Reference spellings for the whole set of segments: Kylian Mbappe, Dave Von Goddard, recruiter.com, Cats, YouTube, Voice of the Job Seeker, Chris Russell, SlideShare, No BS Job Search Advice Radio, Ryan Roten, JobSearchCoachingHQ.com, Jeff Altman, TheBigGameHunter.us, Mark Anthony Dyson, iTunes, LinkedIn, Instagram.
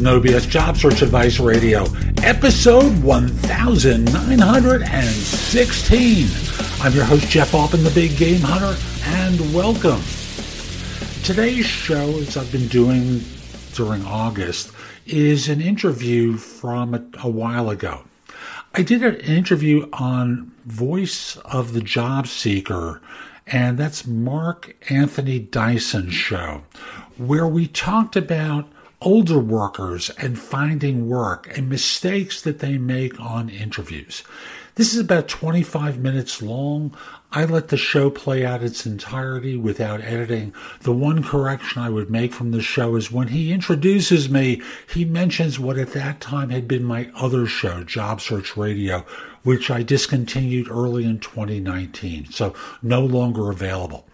No BS Job Search Advice Radio, episode 1916. I'm your host, Jeff Altman, the Big Game Hunter, and welcome. Today's show, as I've been doing during August, is an interview from a while ago. I did an interview on Voice of the Job Seeker, and that's Mark Anthony Dyson's show, where we talked about older workers and finding work and mistakes that they make on interviews. This is about 25 minutes long. I let the show play out its entirety without editing. The one correction I would make from the show is when he introduces me, he mentions what at that time had been my other show, Job Search Radio, which I discontinued early in 2019, so no longer available.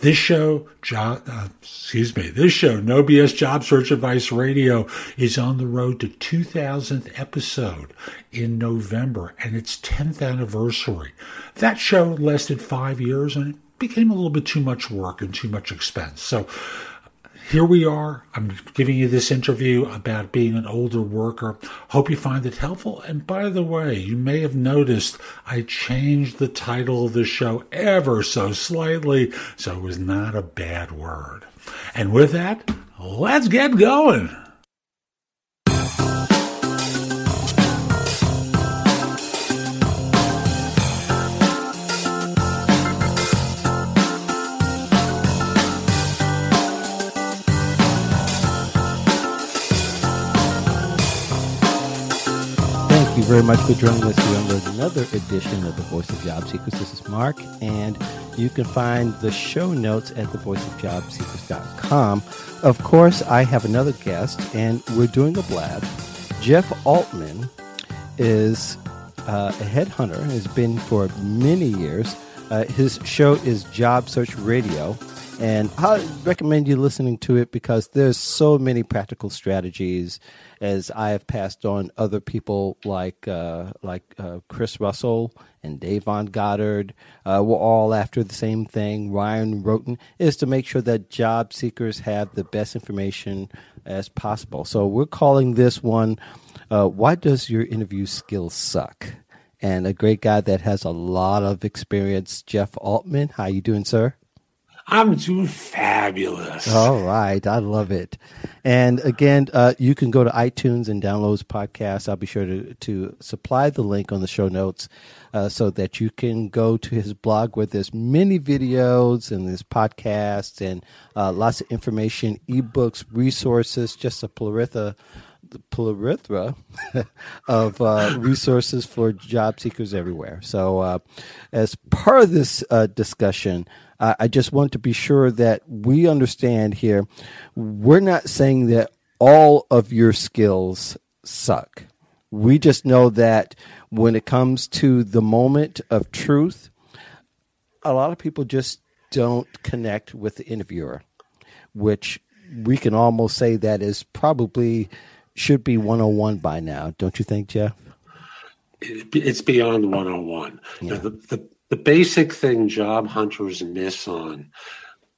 This show, No BS Job Search Advice Radio, is on the road to 2,000th episode in November, and its 10th anniversary. That show lasted 5 years, and it became a little bit too much work and too much expense. So here we are. I'm giving you this interview about being an older worker. Hope you find it helpful. And by the way, you may have noticed I changed the title of the show ever so slightly, so it was not a bad word. And with that, let's get going. Thank you very much for joining us for another edition of The Voice of Job Seekers. This is Mark, and you can find the show notes at thevoiceofjobseekers.com. Of course, I have another guest, and we're doing a blab. Jeff Altman is a headhunter, has been for many years. His show is Job Search Radio, and I recommend you listening to it because there's so many practical strategies, as I have passed on other people like Chris Russell and Dave Von Goddard. We're all after the same thing. Ryan Roten is to make sure that job seekers have the best information as possible. So we're calling this one, Why Does Your Interview Skill Suck? And a great guy that has a lot of experience, Jeff Altman. How you doing, sir? I'm doing fabulous. All right. I love it. And again, you can go to iTunes and download his podcast. I'll be sure to supply the link on the show notes so that you can go to his blog where there's many videos and there's podcasts and lots of information, ebooks, resources, just a plethora of resources for job seekers everywhere. So as part of this discussion, I just want to be sure that we understand here, we're not saying that all of your skills suck. We just know that when it comes to the moment of truth, a lot of people just don't connect with the interviewer, which we can almost say that is probably should be 101 by now. Don't you think, Jeff? It's beyond 101. Yeah. You know, the basic thing job hunters miss on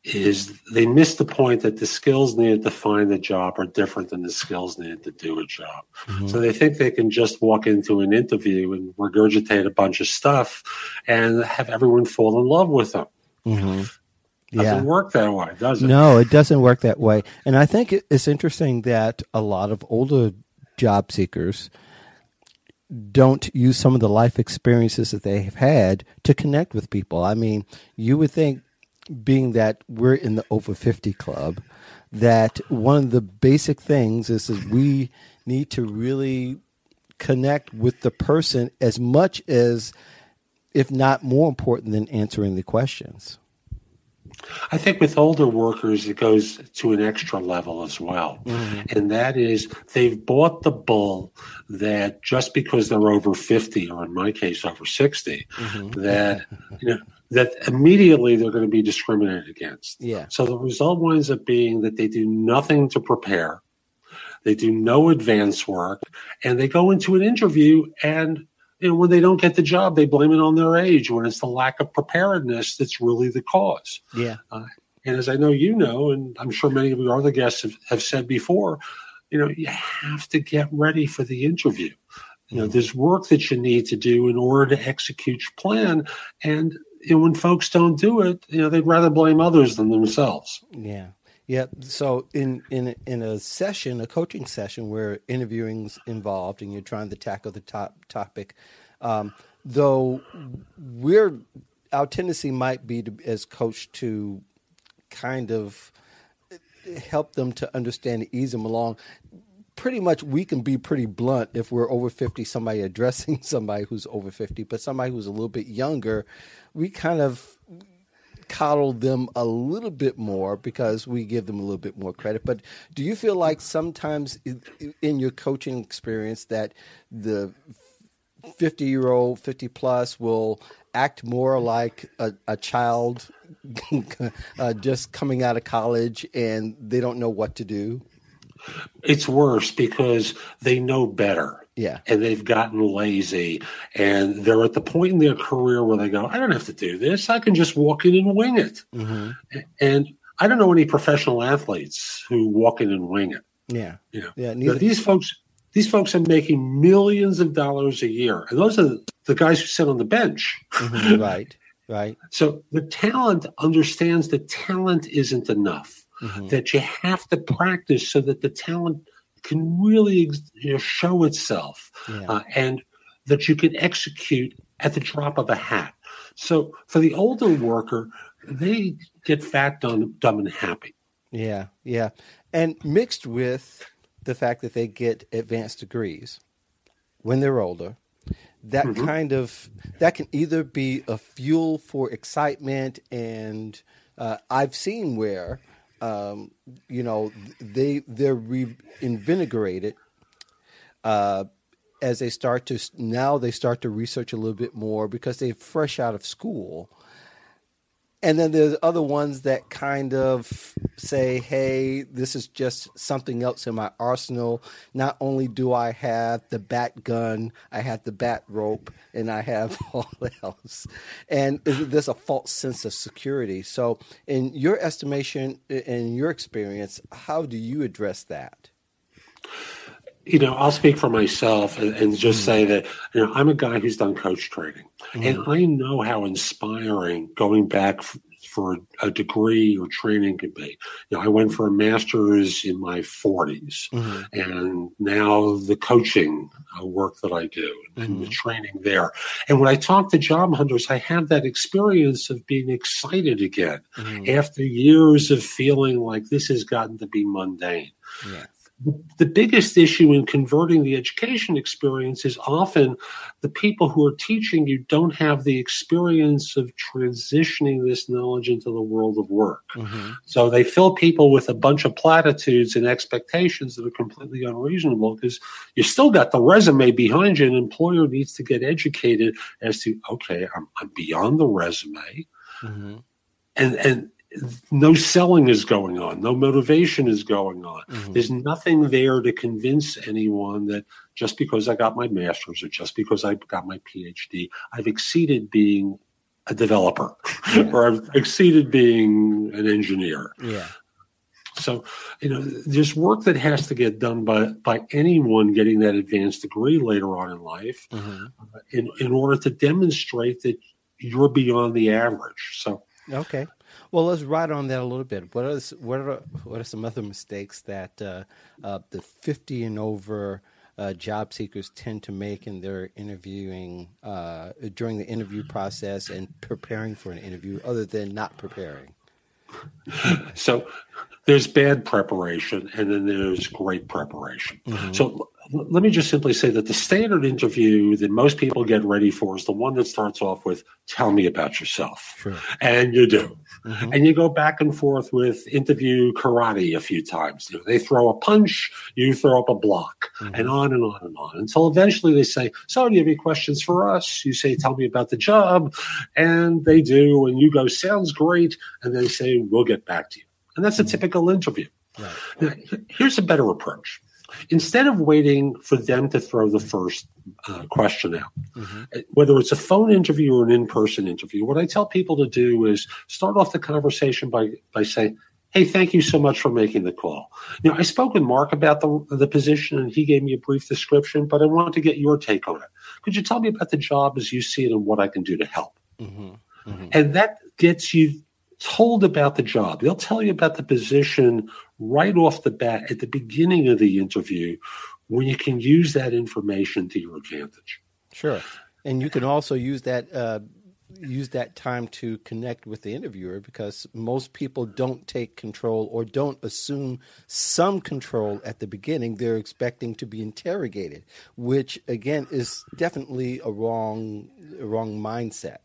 is they miss the point that the skills needed to find the job are different than the skills needed to do a job. Mm-hmm. So they think they can just walk into an interview and regurgitate a bunch of stuff and have everyone fall in love with them. Mm-hmm. Doesn't work that way, does it? No, it doesn't work that way. And I think it's interesting that a lot of older job seekers don't use some of the life experiences that they've had to connect with people. I mean, you would think, being that we're in the over 50 club, that one of the basic things is we need to really connect with the person as much as, if not more important than answering the questions. I think with older workers, it goes to an extra level as well. Mm-hmm. And that is, they've bought the bull that just because they're over 50, or in my case, over 60, mm-hmm. that, you know, that immediately they're going to be discriminated against. Yeah. So the result winds up being that they do nothing to prepare. They do no advance work, and they go into an interview, and when they don't get the job, they blame it on their age, when it's the lack of preparedness that's really the cause. Yeah. And as I know you know, and I'm sure many of your other guests have said before, you know, you have to get ready for the interview. You know, there's work that you need to do in order to execute your plan. And when folks don't do it, you know, they'd rather blame others than themselves. Yeah. Yeah. So in a session, a coaching session where interviewing's involved and you're trying to tackle the topic, though our tendency might be to, as coach, to kind of help them to understand and ease them along. Pretty much we can be pretty blunt if we're over 50, somebody addressing somebody who's over 50, but somebody who's a little bit younger, we kind of coddle them a little bit more because we give them a little bit more credit. But do you feel like sometimes in your coaching experience that the 50-year-old, 50-plus will act more like a child just coming out of college and they don't know what to do? It's worse because they know better. Yeah. And they've gotten lazy, and they're at the point in their career where they go, I don't have to do this. I can just walk in and wing it. Mm-hmm. And I don't know any professional athletes who walk in and wing it. Yeah. You know? Yeah. These folks are making millions of dollars a year. And those are the guys who sit on the bench. Mm-hmm. Right. So the talent understands that talent isn't enough, mm-hmm. that you have to practice so that the talent can really show itself, and that you can execute at the drop of a hat. So for the older worker, they get fat, dumb, and happy. Yeah, yeah. And mixed with the fact that they get advanced degrees when they're older, that mm-hmm. that can either be a fuel for excitement, and I've seen where they're reinvigorated as they start to research a little bit more because they're fresh out of school. And then there's other ones that kind of say, hey, this is just something else in my arsenal. Not only do I have the bat gun, I have the bat rope, and I have all else. And there's a false sense of security. So in your estimation, in your experience, how do you address that? You know, I'll speak for myself and just say that, you know, I'm a guy who's done coach training, and I know how inspiring going back for a degree or training could be. You know, I went for a master's in my 40s, and now the coaching work that I do and the training there. And when I talk to job hunters, I have that experience of being excited again after years of feeling like this has gotten to be mundane. Yeah. The biggest issue in converting the education experience is often the people who are teaching you don't have the experience of transitioning this knowledge into the world of work. Mm-hmm. So they fill people with a bunch of platitudes and expectations that are completely unreasonable, because you still got the resume behind you. An employer needs to get educated as to, okay, I'm beyond the resume. Mm-hmm. And no selling is going on. No motivation is going on. Mm-hmm. There's nothing there to convince anyone that just because I got my master's or just because I got my PhD, I've exceeded being a developer or I've exceeded being an engineer. Yeah. So, you know, there's work that has to get done by anyone getting that advanced degree later on in life in order to demonstrate that you're beyond the average. So, okay. Well, let's ride on that a little bit. What are some other mistakes that the 50 and over job seekers tend to make in their interviewing during the interview process and preparing for an interview, other than not preparing? So there's bad preparation, and then there's great preparation. Mm-hmm. So let me just simply say that the standard interview that most people get ready for is the one that starts off with, tell me about yourself. Sure. And you do. Mm-hmm. And you go back and forth with interview karate a few times. They throw a punch, you throw up a block, mm-hmm. and on and on and on. Until eventually they say, so do you have any questions for us? You say, tell me about the job. And they do. And you go, sounds great. And they say, we'll get back to you. And that's mm-hmm. a typical interview. Right. Now, here's a better approach. Instead of waiting for them to throw the first question out, mm-hmm. whether it's a phone interview or an in-person interview, what I tell people to do is start off the conversation by saying, hey, thank you so much for making the call. Now, I spoke with Mark about the position, and he gave me a brief description, but I wanted to get your take on it. Could you tell me about the job as you see it and what I can do to help? Mm-hmm. Mm-hmm. And that gets you told about the job. They'll tell you about the position right off the bat at the beginning of the interview, when you can use that information to your advantage. Sure. And you can also use that time to connect with the interviewer, because most people don't take control or don't assume some control at the beginning. They're expecting to be interrogated, which, again, is definitely a wrong mindset.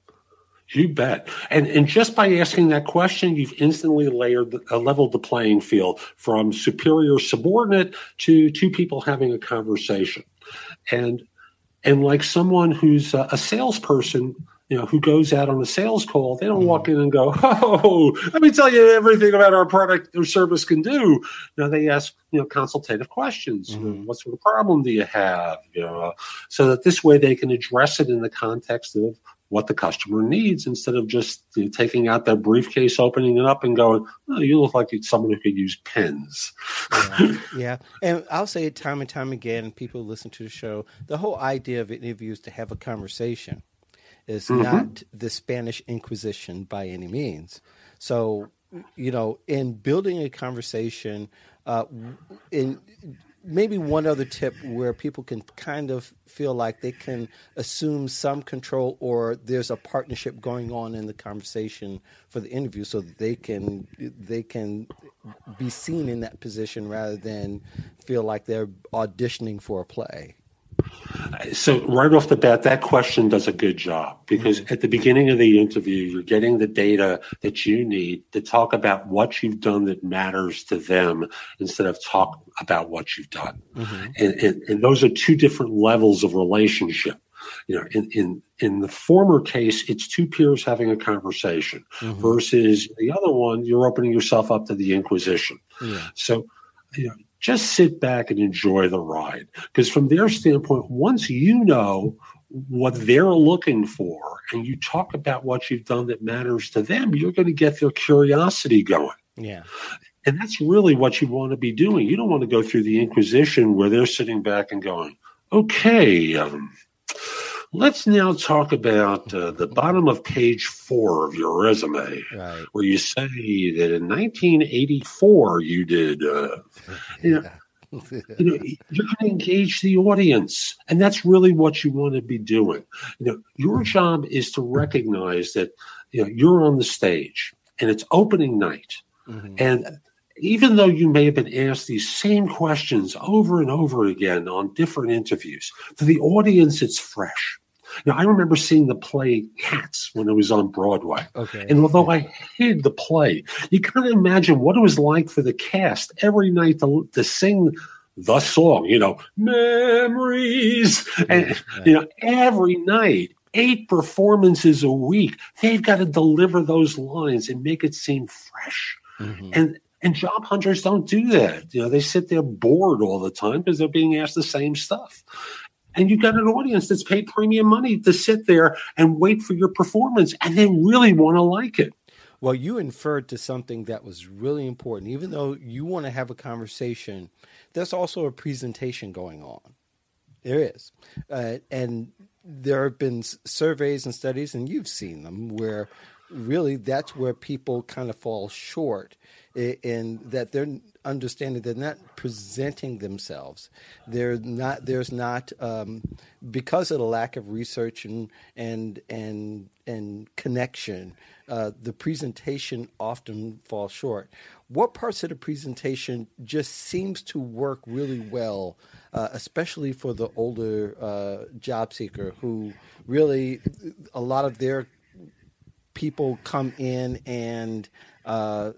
You bet. And just by asking that question, you've instantly leveled the playing field from superior subordinate to two people having a conversation. And like someone who's a salesperson, who goes out on a sales call, they don't mm-hmm. walk in and go, oh, let me tell you everything about our product or service can do. Now they ask, consultative questions. Mm-hmm. What sort of problem do you have? So that this way they can address it in the context of what the customer needs, instead of just taking out their briefcase, opening it up and going, oh, you look like someone who could use pens. Yeah. And I'll say it time and time again, people listen to the show, the whole idea of interviews to have a conversation is mm-hmm. not the Spanish Inquisition by any means. So, in building a conversation, maybe one other tip where people can kind of feel like they can assume some control, or there's a partnership going on in the conversation for the interview, so that they can be seen in that position rather than feel like they're auditioning for a play. So right off the bat, that question does a good job, because mm-hmm. at the beginning of the interview, you're getting the data that you need to talk about what you've done that matters to them, instead of talk about what you've done. Mm-hmm. And those are two different levels of relationship. In the former case, it's two peers having a conversation mm-hmm. versus the other one, you're opening yourself up to the Inquisition. Yeah. So, just sit back and enjoy the ride, because from their standpoint, once you know what they're looking for and you talk about what you've done that matters to them, you're going to get their curiosity going. Yeah. And that's really what you want to be doing. You don't want to go through the Inquisition where they're sitting back and going, okay, let's now talk about the bottom of page 4 of your resume, right, where you say that in 1984 you did. You're going to engage the audience, and that's really what you want to be doing. Your job is to recognize that you're on the stage and it's opening night, mm-hmm. and even though you may have been asked these same questions over and over again on different interviews, for the audience, it's fresh. Now, I remember seeing the play Cats when it was on Broadway. Okay. And although I hated the play, you can't imagine what it was like for the cast every night to sing the song, memories. And, every night, 8 performances a week, they've got to deliver those lines and make it seem fresh. Mm-hmm. And job hunters don't do that. They sit there bored all the time because they're being asked the same stuff. And you've got an audience that's paid premium money to sit there and wait for your performance, and they really want to like it. Well, you inferred to something that was really important. Even though you want to have a conversation, there's also a presentation going on. There is. And there have been surveys and studies, and you've seen them, where really that's where people kind of fall short, in that they're understanding they're not presenting themselves. They're not, there's not, because of the lack of research and connection, the presentation often falls short. What parts of the presentation just seems to work really well, especially for the older job seeker, who really a lot of their people come in and a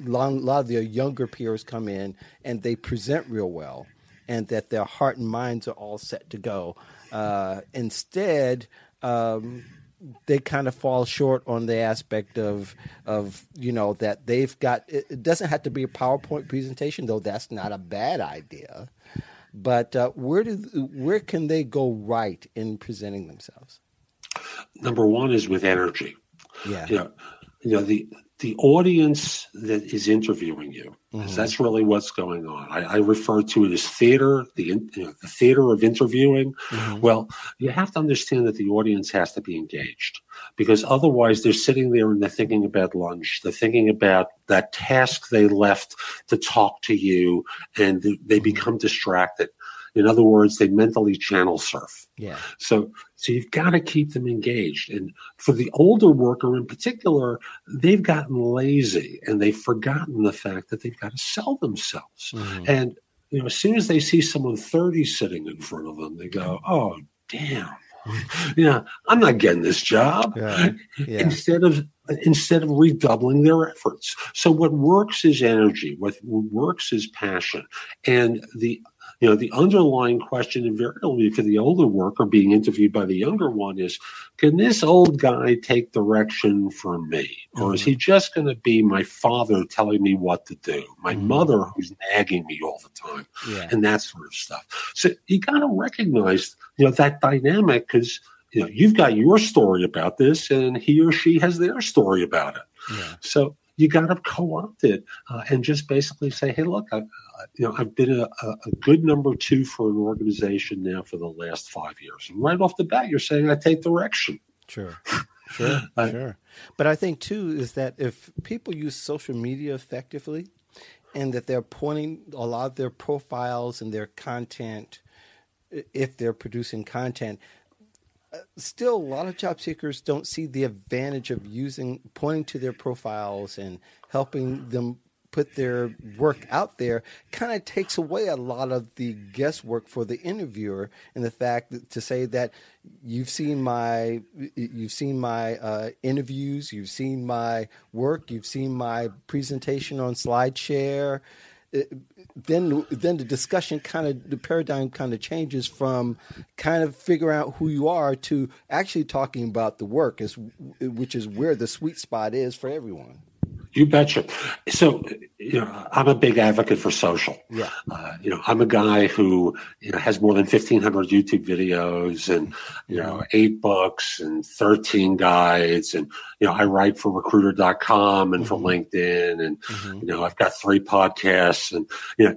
lot of their younger peers come in and they present real well, and that their heart and minds are all set to go. Instead, they kind of fall short on the aspect of, you know, that they've got, it doesn't have to be a PowerPoint presentation, though that's not a bad idea. But where can they go right in presenting themselves? Number one is with energy. Yeah. You know the audience that is interviewing you, mm-hmm. that's really what's going on. I refer to it as theater, the theater of interviewing. Mm-hmm. Well, you have to understand that the audience has to be engaged, because otherwise they're sitting there and they're thinking about lunch. They're thinking about that task they left to talk to you, and they mm-hmm. become distracted. In other words, they mentally channel surf. Yeah. So you've got to keep them engaged. And for the older worker in particular, they've gotten lazy and they've forgotten the fact that they've got to sell themselves. Mm-hmm. And you know, as soon as they see someone 30 sitting in front of them, they go, "Oh, damn, I'm not getting this job." Yeah. Yeah. Instead of redoubling their efforts. So what works is energy. What works is passion. And the underlying question invariably for the older worker being interviewed by the younger one is, can this old guy take direction from me? Or mm-hmm. is he just going to be my father telling me what to do? My mm-hmm. mother who's nagging me all the time, and that sort of stuff. So you got to recognize, that dynamic, because you've got your story about this and he or she has their story about it. Yeah. So you got to co-opt it and just basically say, "Hey, look, I've been a good number two for an organization now for the last 5 years." And right off the bat, you're saying, "I take direction." Sure. But I think too is that if people use social media effectively, and that they're pointing a lot of their profiles and their content, if they're producing content. Still, a lot of job seekers don't see the advantage of pointing to their profiles and helping them put their work out there. Kind of takes away a lot of the guesswork for the interviewer, and the fact that, to say that you've seen my interviews, you've seen my work, you've seen my presentation on SlideShare. Then the discussion the paradigm kind of changes from kind of figuring out who you are to actually talking about the work, which is where the sweet spot is for everyone. You betcha. So, I'm a big advocate for social. Yeah. I'm a guy who has more than 1,500 YouTube videos and, 8 books and 13 guides. And, I write for recruiter.com and mm-hmm. for LinkedIn. And, mm-hmm. I've got 3 podcasts. And,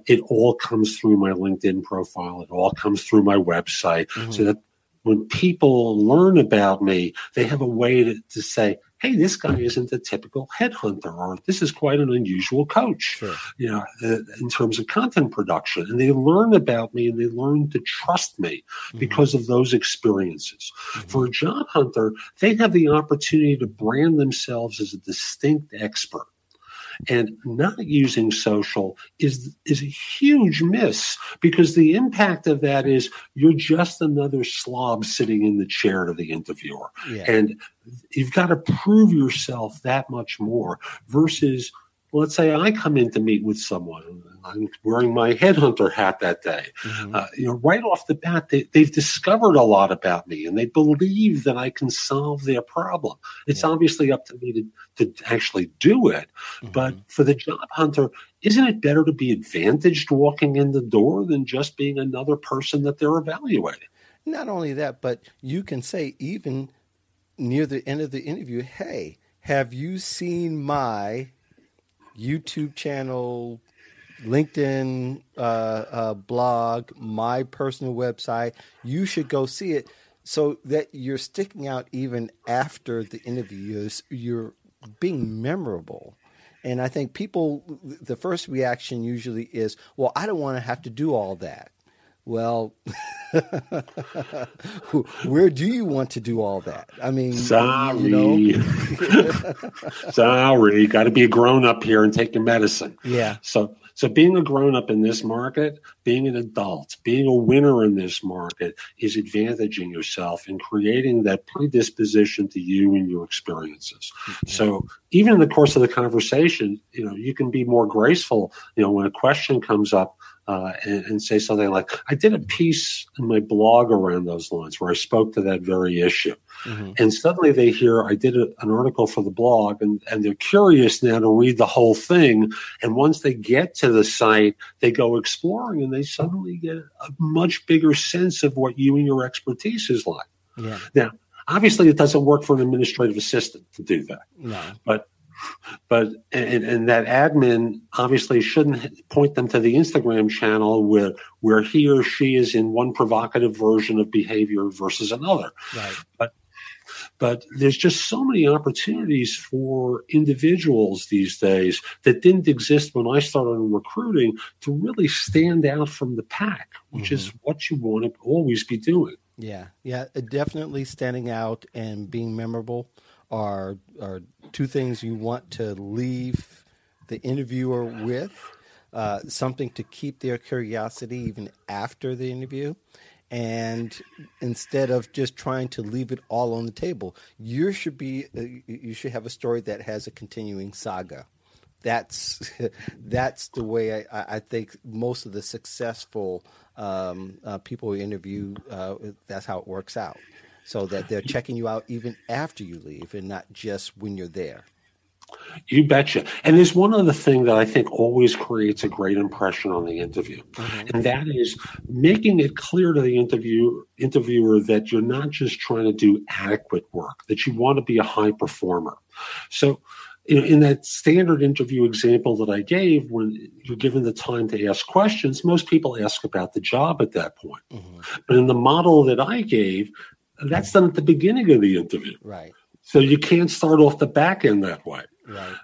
it all comes through my LinkedIn profile. It all comes through my website. Mm-hmm. So that when people learn about me, they have a way to say, "Hey, this guy isn't the typical headhunter," or "This is quite an unusual coach," sure. In terms of content production. And they learn about me and they learn to trust me mm-hmm. because of those experiences. Mm-hmm. For a job hunter, they have the opportunity to brand themselves as a distinct expert. And not using social is a huge miss, because the impact of that is you're just another slob sitting in the chair to the interviewer. Yeah. And you've got to prove yourself that much more versus, let's say I come in to meet with someone and I'm wearing my headhunter hat that day. Mm-hmm. Right off the bat, they've discovered a lot about me and they believe that I can solve their problem. It's obviously up to me to actually do it. Mm-hmm. But for the job hunter, isn't it better to be advantaged walking in the door than just being another person that they're evaluating? Not only that, but you can say even near the end of the interview, "Hey, have you seen my YouTube channel, LinkedIn blog, my personal website? You should go see it." so that you're sticking out even after the interview. You're being memorable. And I think people, the first reaction usually is, well, I don't want to have to do all that. Well, where do you want to do all that? I mean, sorry, you know? Sorry, got to be a grown up here and take your medicine. Yeah. So being a grown up in this market, being an adult, being a winner in this market is advantaging yourself and creating that predisposition to you and your experiences. Mm-hmm. So even in the course of the conversation, you know, you can be more graceful, you know, when a question comes up. And say something like, I did a piece in my blog around those lines where I spoke to that very issue. Mm-hmm. And suddenly they hear, I did an article for the blog, and they're curious now to read the whole thing. And once they get to the site, they go exploring, and they suddenly get a much bigger sense of what you and your expertise is like. Yeah. Now, obviously, it doesn't work for an administrative assistant to do that. No. But that admin obviously shouldn't point them to the Instagram channel where he or she is in one provocative version of behavior versus another. Right. But there's just so many opportunities for individuals these days that didn't exist when I started recruiting to really stand out from the pack, which mm-hmm. is what you want to always be doing. Yeah, definitely standing out and being memorable are two things you want to leave the interviewer with, something to keep their curiosity even after the interview. And instead of just trying to leave it all on the table, you should have a story that has a continuing saga. That's the way I think most of the successful people we interview, that's how it works out. So that they're checking you out even after you leave and not just when you're there. You betcha. And there's one other thing that I think always creates a great impression on the interview. Mm-hmm. And that is making it clear to the interviewer that you're not just trying to do adequate work, that you want to be a high performer. So in that standard interview example that I gave, when you're given the time to ask questions, most people ask about the job at that point. Mm-hmm. But in the model that I gave, that's done at the beginning of the interview. Right. So you can't start off the back end that way. Right.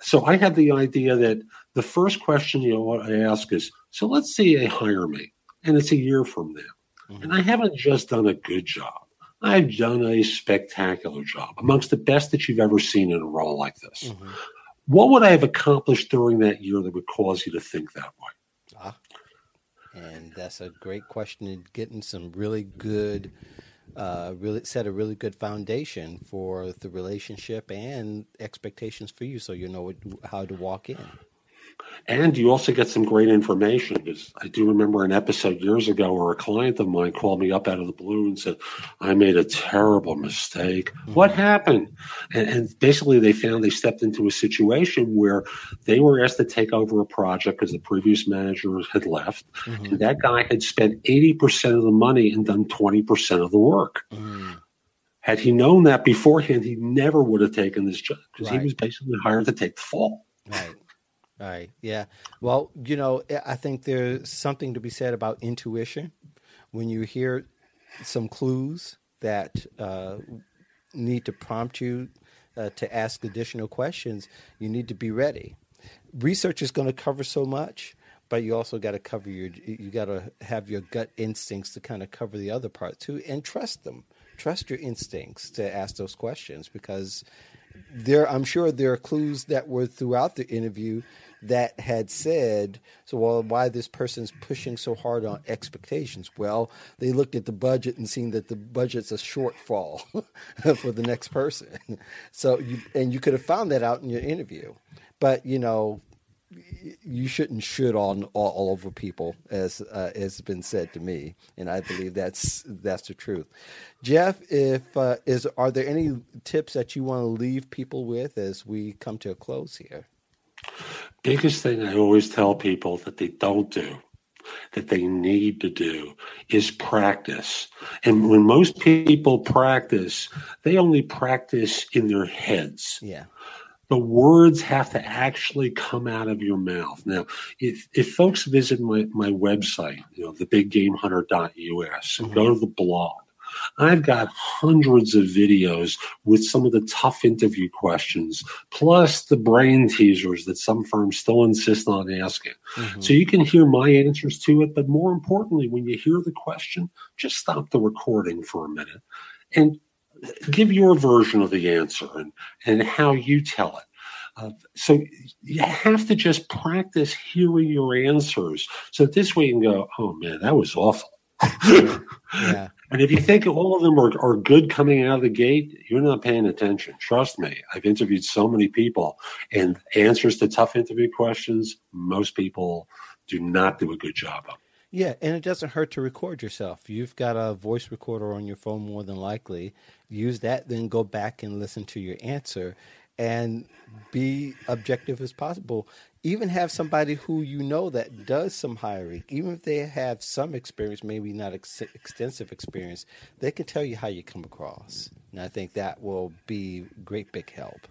So I had the idea that the first question I ask is, so let's say they hire me, and it's a year from now. Mm-hmm. And I haven't just done a good job. I've done a spectacular job, amongst the best that you've ever seen in a role like this. Mm-hmm. What would I have accomplished during that year that would cause you to think that way? And that's a great question, and getting some really good... really set a really good foundation for the relationship and expectations for you, so you know how to walk in. And you also get some great information, because I do remember an episode years ago where a client of mine called me up out of the blue and said, I made a terrible mistake. Mm-hmm. What happened? And basically they found they stepped into a situation where they were asked to take over a project because the previous manager had left. Mm-hmm. And that guy had spent 80% of the money and done 20% of the work. Mm-hmm. Had he known that beforehand, he never would have taken this job, because right. he was basically hired to take the fall. Right. Right. Yeah. Well, you know, I think there's something to be said about intuition. When you hear some clues that need to prompt you to ask additional questions, you need to be ready. Research is going to cover so much, but you also got to cover you got to have your gut instincts to kind of cover the other part too, and trust them. Trust your instincts to ask those questions, because I'm sure there are clues that were throughout the interview that had said, so well, why this person's pushing so hard on expectations? Well, they looked at the budget and seen that the budget's a shortfall for the next person. So you could have found that out in your interview, but you know, you shouldn't shoot on all over people, as been said to me, and I believe that's the truth. Jeff, are there any tips that you want to leave people with as we come to a close here? Biggest thing I always tell people that they don't do, that they need to do, is practice. And when most people practice, they only practice in their heads. Yeah. The words have to actually come out of your mouth. Now, if folks visit my website, you know, TheBigGameHunter.us, and mm-hmm. go to the blog, I've got hundreds of videos with some of the tough interview questions, plus the brain teasers that some firms still insist on asking. Mm-hmm. So you can hear my answers to it. But more importantly, when you hear the question, just stop the recording for a minute and give your version of the answer and how you tell it. So you have to just practice hearing your answers. So this way you can go, oh, man, that was awful. Yeah. And if you think all of them are good coming out of the gate, you're not paying attention. Trust me. I've interviewed so many people, and answers to tough interview questions, most people do not do a good job of. Yeah, and it doesn't hurt to record yourself. You've got a voice recorder on your phone more than likely. Use that, then go back and listen to your answer and be objective as possible. Even have somebody who you know that does some hiring, even if they have some experience, maybe not extensive experience, they can tell you how you come across. And I think that will be great big help.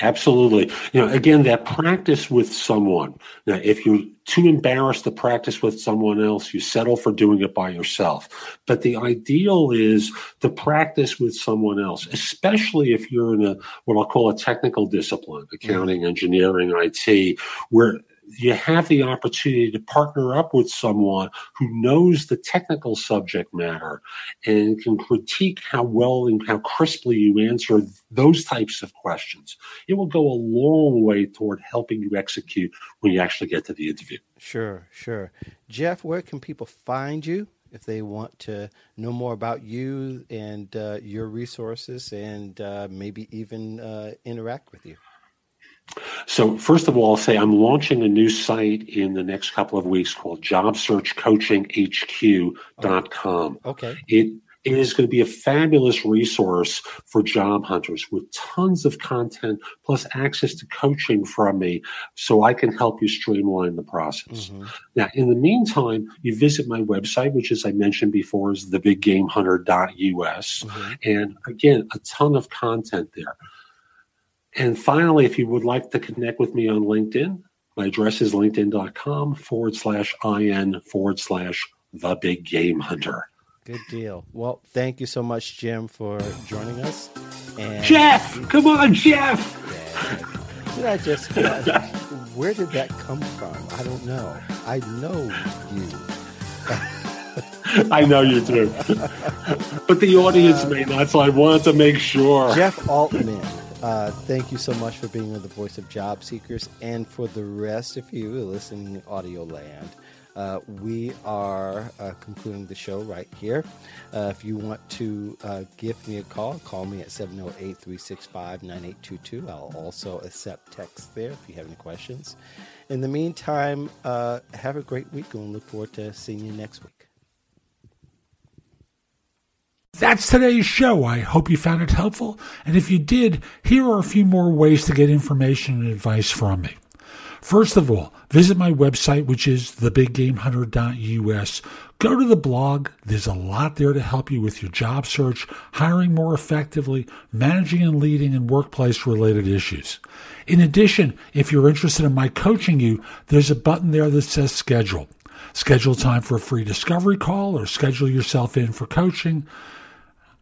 Absolutely. You know, again, that practice with someone. Now, if you're too embarrassed to practice with someone else, you settle for doing it by yourself. But the ideal is to practice with someone else, especially if you're in what I'll call a technical discipline, accounting, engineering, IT, where you have the opportunity to partner up with someone who knows the technical subject matter and can critique how well and how crisply you answer those types of questions. It will go a long way toward helping you execute when you actually get to the interview. Sure, sure. Jeff, where can people find you if they want to know more about you and your resources and maybe even interact with you? So first of all, I'll say I'm launching a new site in the next couple of weeks called JobSearchCoachingHQ.com. Okay. It is going to be a fabulous resource for job hunters with tons of content plus access to coaching from me so I can help you streamline the process. Mm-hmm. Now, in the meantime, you visit my website, which, as I mentioned before, is TheBigGameHunter.us. Mm-hmm. And again, a ton of content there. And finally, if you would like to connect with me on LinkedIn, my address is LinkedIn.com/IN/TheBigGameHunter. Good deal. Well, thank you so much, Jim, for joining us. And Jeff, come on, Jeff. Yeah. Where did that come from? I don't know. I know you. I know you do. But the audience may not, so I wanted to make sure. Jeff Altman. Thank you so much for being on the Voice of Job Seekers, and for the rest of you listening in audio land. We are concluding the show right here. If you want to give me a call, call me at 708-365-9822. I'll also accept texts there if you have any questions. In the meantime, have a great week, and look forward to seeing you next week. That's today's show. I hope you found it helpful. And if you did, here are a few more ways to get information and advice from me. First of all, visit my website, which is thebiggamehunter.us. Go to the blog. There's a lot there to help you with your job search, hiring more effectively, managing and leading, and workplace-related issues. In addition, if you're interested in my coaching you, there's a button there that says schedule. Schedule time for a free discovery call or schedule yourself in for coaching.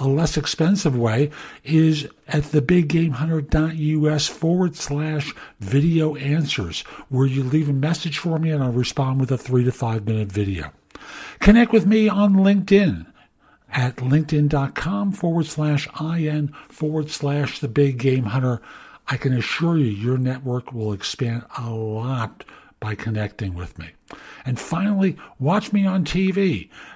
a less expensive way is at thebiggamehunter.us/video answers, where you leave a message for me and I'll respond with a 3 to 5 minute video. Connect with me on LinkedIn at linkedin.com/IN/TheBigGameHunter. I can assure you your network will expand a lot by connecting with me. And finally, watch me on TV.